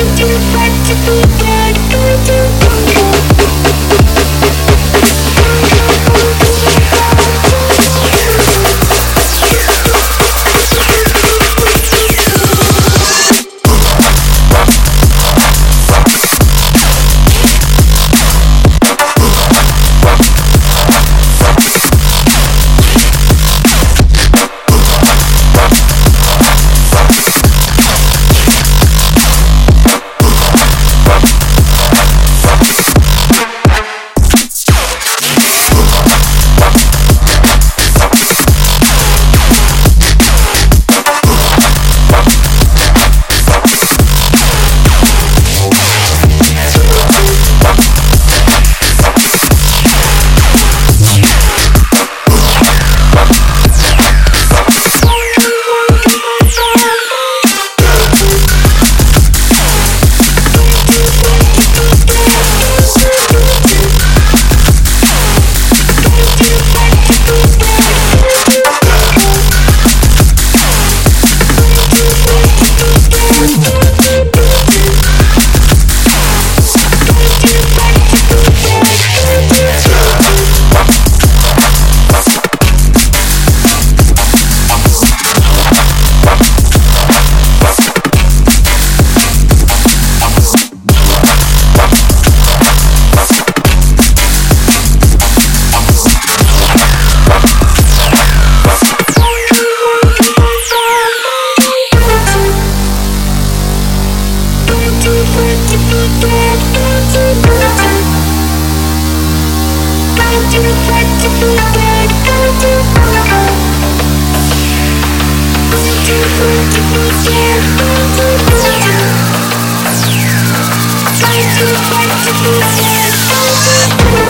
Trying to fight to be there.